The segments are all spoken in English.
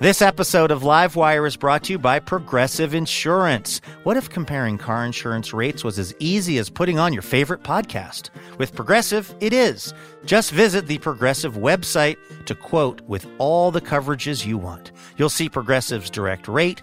This episode of LiveWire is brought to you by Progressive Insurance. What if comparing car insurance rates was as easy as putting on your favorite podcast? With Progressive, it is. Just visit the Progressive website to quote with all the coverages you want. You'll see Progressive's direct rate,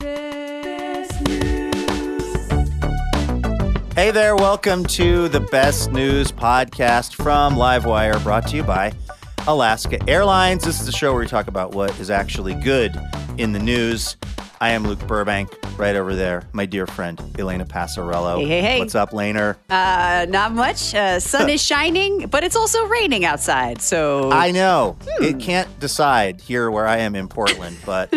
Hey there, welcome to the Best News Podcast from LiveWire, brought to you by Alaska Airlines. This is the show where we talk about what is actually good in the news. I am Luke Burbank. Right over there, my dear friend, Elena Passarello. Hey, hey, hey. What's up, Laner? Not much. Sun is shining, but it's also raining outside, so... I know. It can't decide here where I am in Portland, but,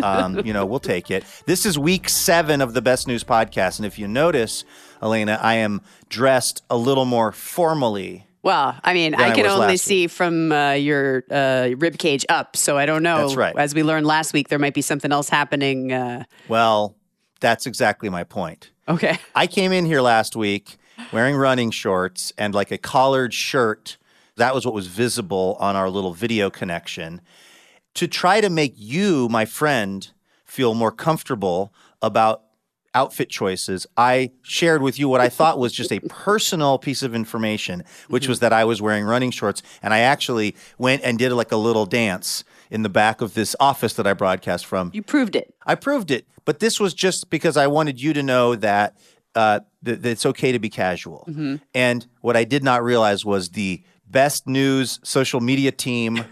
you know, we'll take it. This is week 7 of the Best News Podcast, and if you notice, Elena, I am dressed a little more formally. Well, I mean, I can only see from your ribcage up, so I don't know. That's right. As we learned last week, there might be something else happening. Well... That's exactly my point. Okay. I came in here last week wearing running shorts and like a collared shirt. That was what was visible on our little video connection to try to make you, my friend, feel more comfortable about outfit choices. I shared with you what I thought was just a personal piece of information, which was that I was wearing running shorts, and I actually went and did like a little dance in the back of this office that I broadcast from. You proved it. I proved it. But this was just because I wanted you to know that, that it's okay to be casual. Mm-hmm. And what I did not realize was the Best News social media team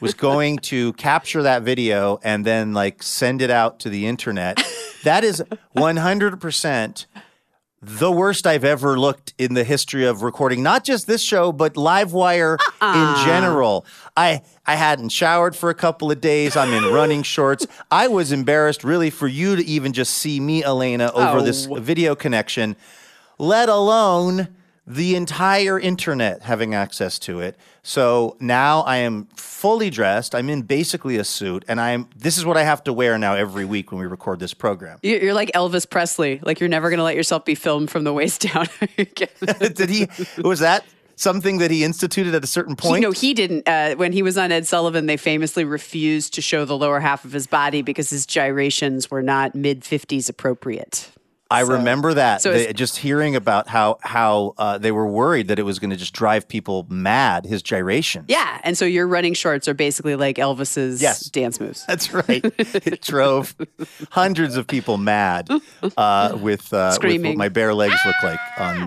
was going to capture that video and then like send it out to the internet. That is 100% the worst I've ever looked in the history of recording, not just this show, but LiveWire in general. I hadn't showered for a couple of days. I'm in running shorts. I was embarrassed, really, for you to even just see me, Elena, over this video connection, let alone the entire internet having access to it. So now I am fully dressed. I'm in basically a suit, and this is what I have to wear now every week when we record this program. You're like Elvis Presley. Like, you're never going to let yourself be filmed from the waist down. Was that something that he instituted at a certain point? No, he didn't. When he was on Ed Sullivan, they famously refused to show the lower half of his body because his gyrations were not mid-50s appropriate. I remember that. So just hearing about how they were worried that it was going to just drive people mad, his gyrations. Yeah, and so your running shorts are basically like Elvis's dance moves. That's right. It drove hundreds of people mad with what my bare legs look like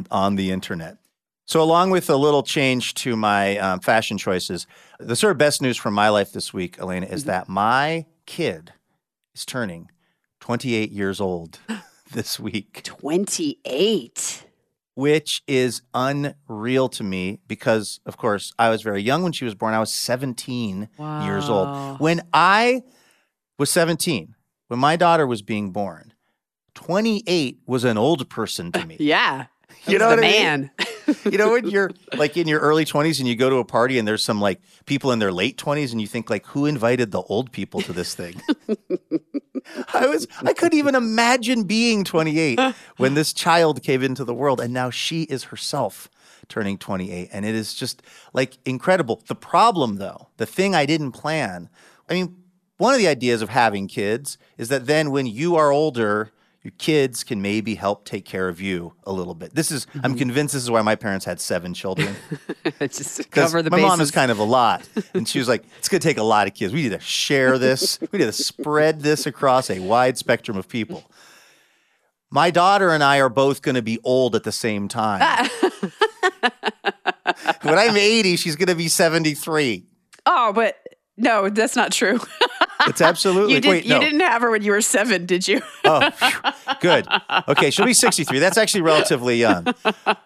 on the internet. So along with a little change to my fashion choices, the sort of best news from my life this week, Elena, is that my kid is turning 28 years old. This week. 28. Which is unreal to me because, of course, I was very young when she was born. I was 17 years old. When I was 17, when my daughter was being born, 28 was an old person to me. Yeah. You know what I mean? You know, when you're like in your early 20s and you go to a party and there's some like people in their late 20s and you think like, who invited the old people to this thing? I couldn't even imagine being 28 when this child came into the world, and now she is herself turning 28, and it is just like incredible. The problem, though, the thing I didn't plan, I mean, one of the ideas of having kids is that then when you are older, your kids can maybe help take care of you a little bit. This is, I'm convinced this is why my parents had 7 children. Just to cover the bases. My mom is kind of a lot. And she was like, it's going to take a lot of kids. We need to share this. We need to spread this across a wide spectrum of people. My daughter and I are both going to be old at the same time. When I'm 80, she's going to be 73. Oh, but no, that's not true. It's absolutely. You didn't have her when you were 7, did you? Oh, phew. Good. Okay, she'll be 63. That's actually relatively young.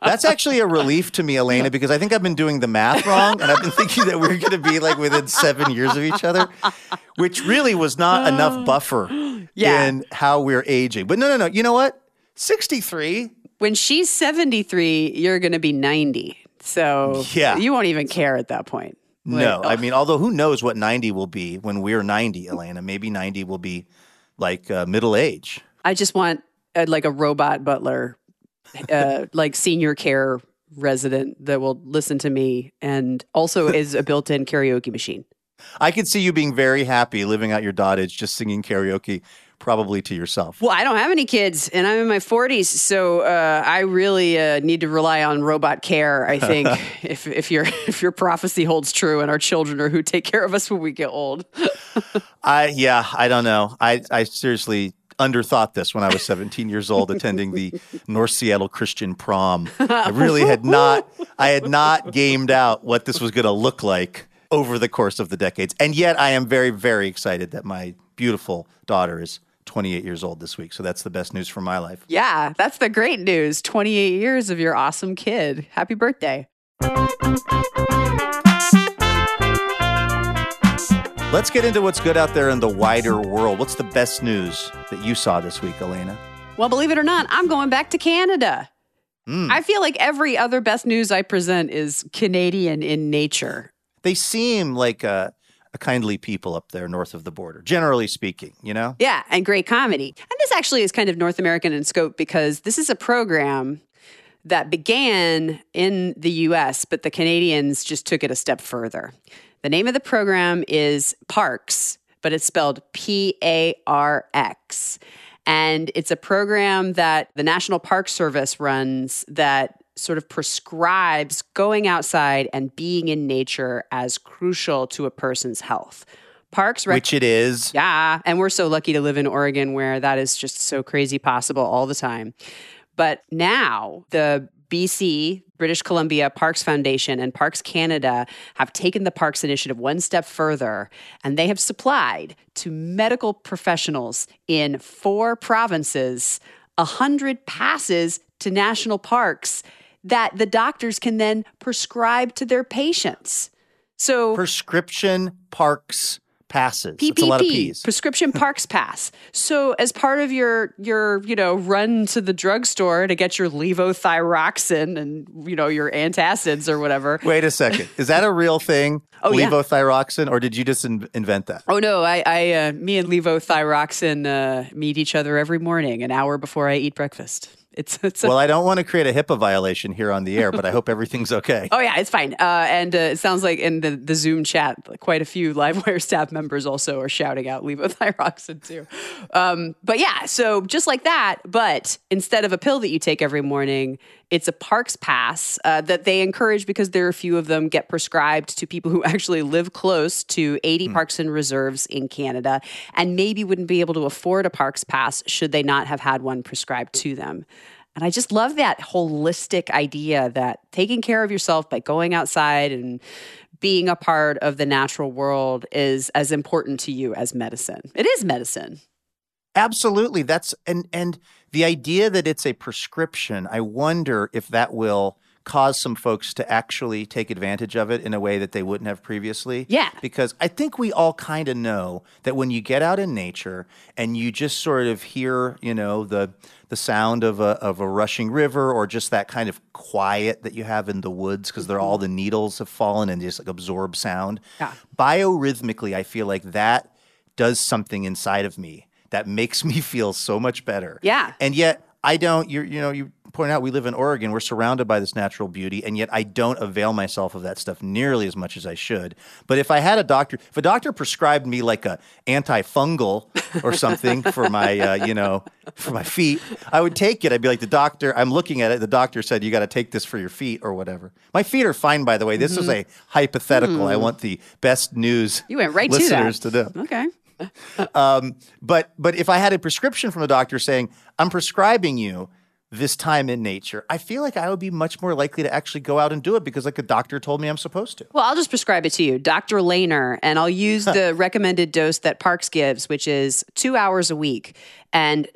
That's actually a relief to me, Elena, because I think I've been doing the math wrong, and I've been thinking that we're going to be like within 7 years of each other, which really was not enough buffer in how we're aging. But no. You know what? 63. When she's 73, you're going to be 90. So you won't even care at that point. Like, no, I mean, although who knows what 90 will be when we're 90, Elena. Maybe 90 will be like middle age. I just want a robot butler, like senior care resident that will listen to me and also is a built-in karaoke machine. I could see you being very happy living out your dotage, just singing karaoke, probably to yourself. Well, I don't have any kids, and I'm in my 40s, so I really need to rely on robot care, I think, if your prophecy holds true and our children are who take care of us when we get old. I don't know. I seriously underthought this when I was 17 years old attending the North Seattle Christian prom. I really had not gamed out what this was going to look like over the course of the decades. And yet I am very, very excited that my beautiful daughter is 28 years old this week. So that's the best news for my life. Yeah, that's the great news. 28 years of your awesome kid. Happy birthday. Let's get into what's good out there in the wider world. What's the best news that you saw this week, Elena? Well, believe it or not, I'm going back to Canada. I feel like every other best news I present is Canadian in nature. They seem like a kindly people up there north of the border, generally speaking, you know? Yeah, and great comedy. And this actually is kind of North American in scope because this is a program that began in the U.S., but the Canadians just took it a step further. The name of the program is Parks, but it's spelled P-A-R-X. And it's a program that the National Park Service runs that sort of prescribes going outside and being in nature as crucial to a person's health. Parks, which it is. Yeah, and we're so lucky to live in Oregon where that is just so crazy possible all the time. But now the BC, British Columbia Parks Foundation and Parks Canada have taken the Parks Initiative one step further, and they have supplied to medical professionals in 4 provinces 100 passes to national parks that the doctors can then prescribe to their patients. So prescription parks passes. PPP. That's a lot of P's. Prescription parks pass. So as part of your run to the drugstore to get your levothyroxine and your antacids or whatever. Wait a second. Is that a real thing? Oh, levothyroxine, or did you just invent that? Oh no, I me and levothyroxine meet each other every morning, an hour before I eat breakfast. Well, I don't want to create a HIPAA violation here on the air, but I hope everything's okay. Oh, yeah, it's fine. And it sounds like in the Zoom chat, quite a few LiveWire staff members also are shouting out levothyroxine too. But yeah, so just like that, but instead of a pill that you take every morning, it's a Parks Pass that they encourage because there are a few of them get prescribed to people who actually live close to 80 parks and reserves in Canada and maybe wouldn't be able to afford a Parks Pass should they not have had one prescribed to them. And I just love that holistic idea that taking care of yourself by going outside and being a part of the natural world is as important to you as medicine. It is medicine. Absolutely. That's and the idea that it's a prescription, I wonder if that will cause some folks to actually take advantage of it in a way that they wouldn't have previously. Yeah. Because I think we all kind of know that when you get out in nature and you just sort of hear, the sound of a rushing river or just that kind of quiet that you have in the woods because they're all the needles have fallen and just like absorb sound. Yeah. Biorhythmically, I feel like that does something inside of me that makes me feel so much better. Yeah. And yet I don't, you point out, we live in Oregon. We're surrounded by this natural beauty, and yet I don't avail myself of that stuff nearly as much as I should. But if I had a doctor, if a doctor prescribed me like a antifungal or something for my, for my feet, I would take it. I'd be like, the doctor, I'm looking at it. The doctor said, you got to take this for your feet or whatever. My feet are fine, by the way. This is a hypothetical. I want the best news you went right listeners to know. Okay. But if I had a prescription from a doctor saying, I'm prescribing you this time in nature, I feel like I would be much more likely to actually go out and do it because like a doctor told me I'm supposed to. Well, I'll just prescribe it to you, Dr. Lehner, and I'll use the recommended dose that Parks gives, which is 2 hours a week. And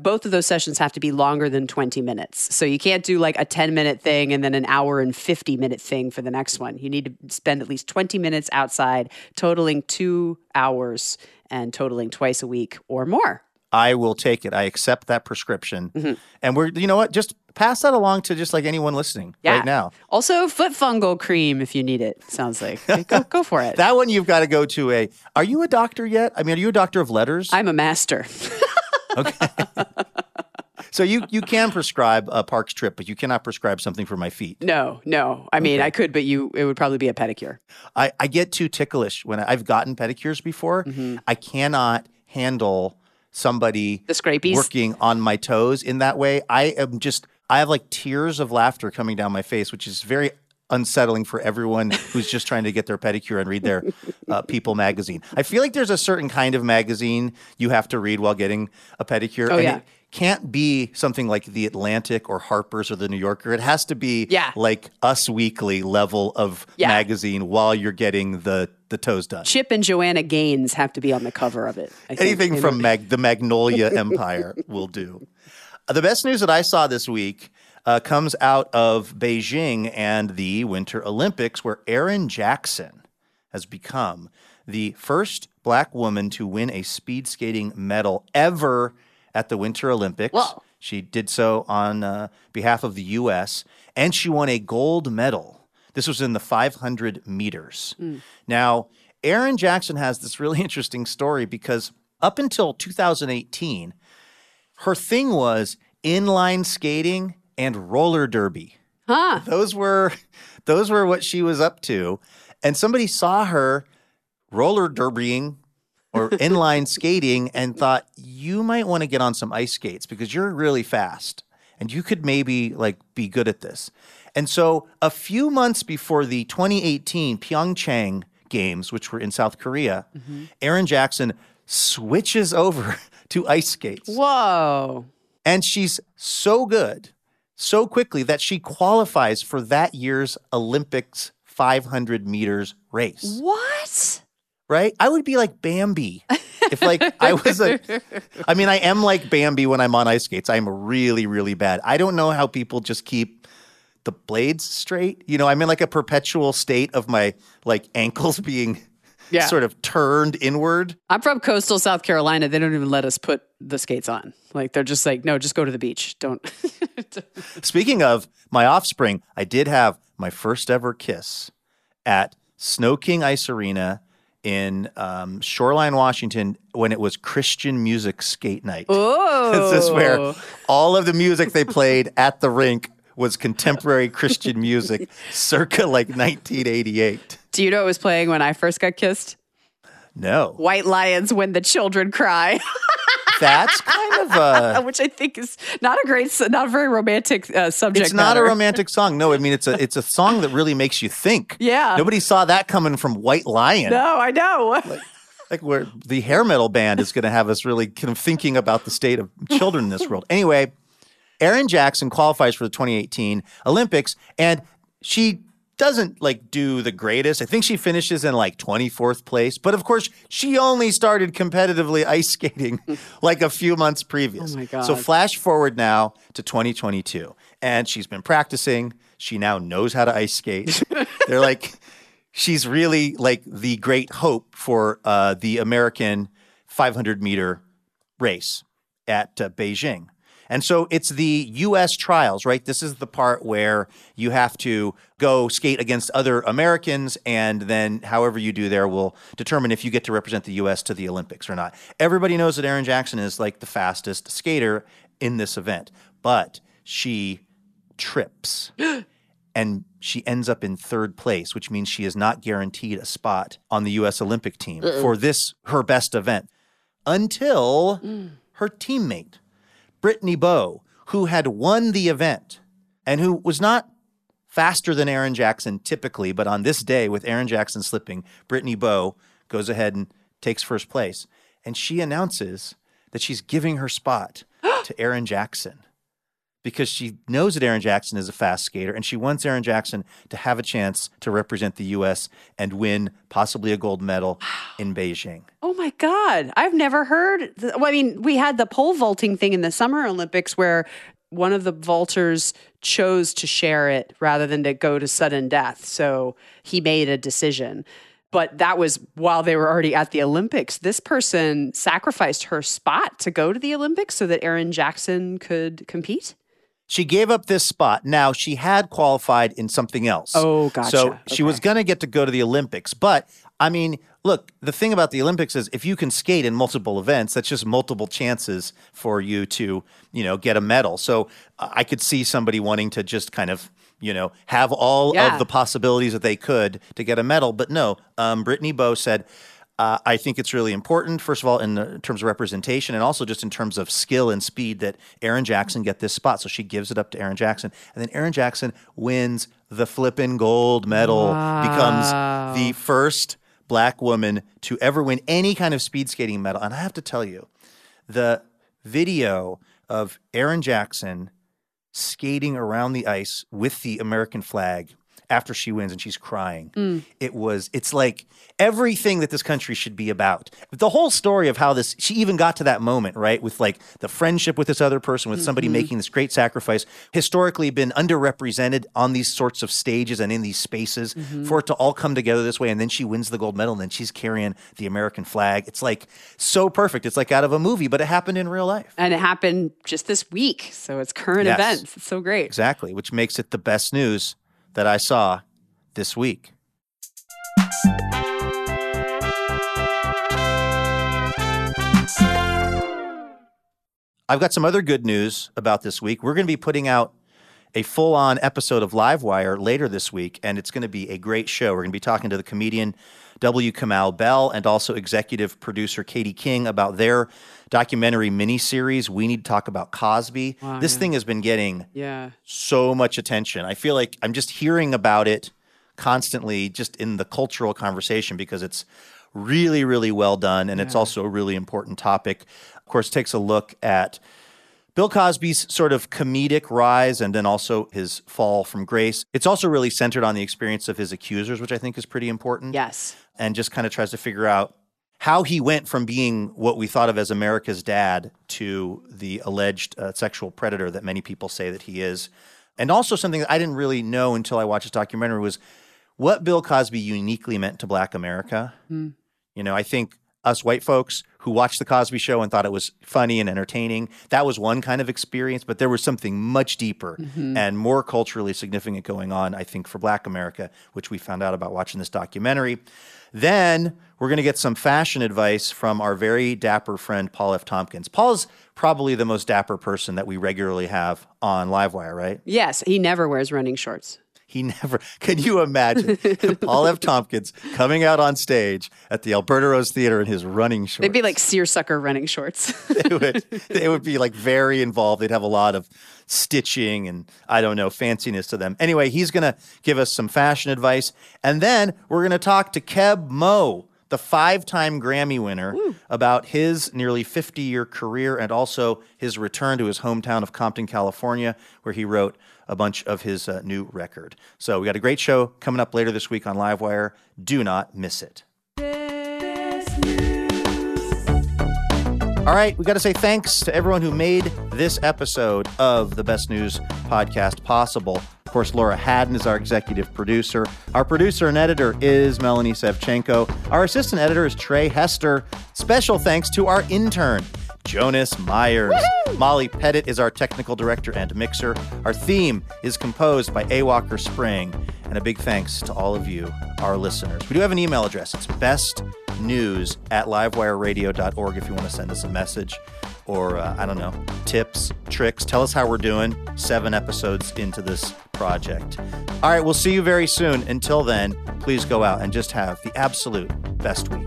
both of those sessions have to be longer than 20 minutes. So you can't do like a 10-minute thing and then an hour and 50-minute thing for the next one. You need to spend at least 20 minutes outside, totaling 2 hours and totaling twice a week or more. I will take it. I accept that prescription. And we're, you know what? Just pass that along to just like anyone listening right now. Also, foot fungal cream if you need it, sounds like. Go for it. That one you've got to go to a, are you a doctor yet? I mean, are you a doctor of letters? I'm a master. Okay. So you can prescribe a Parks trip, but you cannot prescribe something for my feet. No. I mean, I could, but it would probably be a pedicure. I get too ticklish when I've gotten pedicures before. I cannot handle somebody working on my toes in that way. I have like tears of laughter coming down my face, which is very unsettling for everyone who's just trying to get their pedicure and read their People magazine. I feel like there's a certain kind of magazine you have to read while getting a pedicure. It can't be something like The Atlantic or Harper's or The New Yorker. It has to be like Us Weekly level of magazine while you're getting the toes done. Chip and Joanna Gaines have to be on the cover of it. Anything from the Magnolia Empire will do. The best news that I saw this week comes out of Beijing and the Winter Olympics, where Erin Jackson has become the first Black woman to win a speed skating medal ever at the Winter Olympics. Whoa. She did so on behalf of the U.S., and she won a gold medal. This was in the 500 meters. Now, Erin Jackson has this really interesting story because up until 2018, her thing was inline skating and roller derby. Those were what she was up to. And somebody saw her roller derbying or inline skating and thought, you might want to get on some ice skates because you're really fast and you could maybe like be good at this. And so a few months before the 2018 Pyeongchang Games, which were in South Korea, Erin Jackson switches over to ice skates. Whoa. And she's so good, so quickly, that she qualifies for that year's Olympics 500 meters race. What? Right? I would be like Bambi. I am like Bambi when I'm on ice skates. I'm really, really bad. I don't know how people just keep the blades straight. You know, I'm in like a perpetual state of my like ankles being sort of turned inward. I'm from coastal South Carolina. They don't even let us put the skates on. Like they're just like, no, just go to the beach. Don't. Speaking of my offspring, I did have my first ever kiss at Snow King Ice Arena in Shoreline, Washington, when it was Christian music skate night. Oh, this is where all of the music they played at the rink was contemporary Christian music circa like 1988. Do you know what was playing when I first got kissed? No. White Lion's When the Children Cry. That's kind of a... which I think is not a very romantic subject It's not matter. A romantic song. No, I mean, it's a song that really makes you think. Yeah. Nobody saw that coming from White Lion. No, I know. Like where the hair metal band is going to have us really kind of thinking about the state of children in this world. Anyway, Erin Jackson qualifies for the 2018 Olympics, and she doesn't like do the greatest. I think she finishes in like 24th place, but of course she only started competitively ice skating like a few months previous. Oh my God. So flash forward now to 2022, and she's been practicing. She now knows how to ice skate. They're like, she's really like the great hope for the American 500 meter race at Beijing. And so it's the U.S. trials, right? This is the part where you have to go skate against other Americans, and then however you do there will determine if you get to represent the U.S. to the Olympics or not. Everybody knows that Erin Jackson is like the fastest skater in this event, but she trips and she ends up in third place, which means she is not guaranteed a spot on the U.S. Olympic team for this, her best event, until her teammate, Brittany Bowe, who had won the event and who was not faster than Erin Jackson typically, but on this day with Erin Jackson slipping, Brittany Bowe goes ahead and takes first place. And she announces that she's giving her spot to Erin Jackson because she knows that Erin Jackson is a fast skater and she wants Erin Jackson to have a chance to represent the U.S. and win possibly a gold medal in Beijing. Oh, my God. I've never heard. Well, I mean, we had the pole vaulting thing in the Summer Olympics where one of the vaulters chose to share it rather than to go to sudden death. So he made a decision. But that was while they were already at the Olympics. This person sacrificed her spot to go to the Olympics so that Erin Jackson could compete? She gave up this spot. Now, she had qualified in something else. Oh, gotcha. So she was going to get to go to the Olympics. But, I mean, look, the thing about the Olympics is if you can skate in multiple events, that's just multiple chances for you to, you know, get a medal. So I could see somebody wanting to just kind of, you know, have all of the possibilities that they could to get a medal. But no, Brittany Bowe said, I think it's really important, first of all, in terms of representation and also just in terms of skill and speed that Erin Jackson get this spot. So she gives it up to Erin Jackson. And then Erin Jackson wins the flippin' gold medal, becomes the first black woman to ever win any kind of speed skating medal. And I have to tell you, the video of Erin Jackson skating around the ice with the American flag after she wins and she's crying. It's like everything that this country should be about. The whole story of how this, she even got to that moment, right? With like the friendship with this other person, with somebody making this great sacrifice, historically been underrepresented on these sorts of stages and in these spaces for it to all come together this way. And then she wins the gold medal and then she's carrying the American flag. It's like so perfect. It's like out of a movie, but it happened in real life. And it happened just this week. So it's current events. It's so great. Exactly. Which makes it the best news that I saw this week. I've got some other good news about this week. We're going to be putting out a full-on episode of LiveWire later this week, and it's going to be a great show. We're going to be talking to the comedian W. Kamau Bell and also executive producer Katie King about their documentary miniseries, We Need to Talk About Cosby. Wow, this thing has been getting so much attention. I feel like I'm just hearing about it constantly just in the cultural conversation because it's really, really well done, and it's also a really important topic. Of course, it takes a look at Bill Cosby's sort of comedic rise and then also his fall from grace. It's also really centered on the experience of his accusers, which I think is pretty important. Yes. And just kind of tries to figure out how he went from being what we thought of as America's dad to the alleged sexual predator that many people say that he is. And also something that I didn't really know until I watched this documentary was what Bill Cosby uniquely meant to Black America. You know, I think us white folks who watched The Cosby Show and thought it was funny and entertaining, that was one kind of experience, but there was something much deeper and more culturally significant going on, I think, for Black America, which we found out about watching this documentary. Then we're going to get some fashion advice from our very dapper friend, Paul F. Tompkins. Paul's probably the most dapper person that we regularly have on LiveWire, right? Yes, he never wears running shorts. He never – can you imagine Paul F. Tompkins coming out on stage at the Alberta Rose Theater in his running shorts? They'd be like seersucker running shorts. They would be like very involved. They'd have a lot of stitching and, I don't know, fanciness to them. Anyway, he's going to give us some fashion advice. And then we're going to talk to Keb Mo, the 5-time Grammy winner, about his nearly 50-year career and also his return to his hometown of Compton, California, where he wrote a bunch of his new record. So we got a great show coming up later this week on LiveWire. Do not miss it. All right, we got to say thanks to everyone who made this episode of the Best News Podcast possible. Of course, Laura Haddon is our executive producer. Our producer and editor is Melanie Sevchenko. Our assistant editor is Trey Hester. Special thanks to our intern, Jonas Myers. Woo-hoo! Molly Pettit is our technical director and mixer. Our theme is composed by A. Walker Spring. And a big thanks to all of you, our listeners. We do have an email address. It's bestnews@livewireradio.org if you want to send us a message. or I don't know, tips, tricks. Tell us how we're doing 7 episodes into this project. All right, we'll see you very soon. Until then, please go out and just have the absolute best week.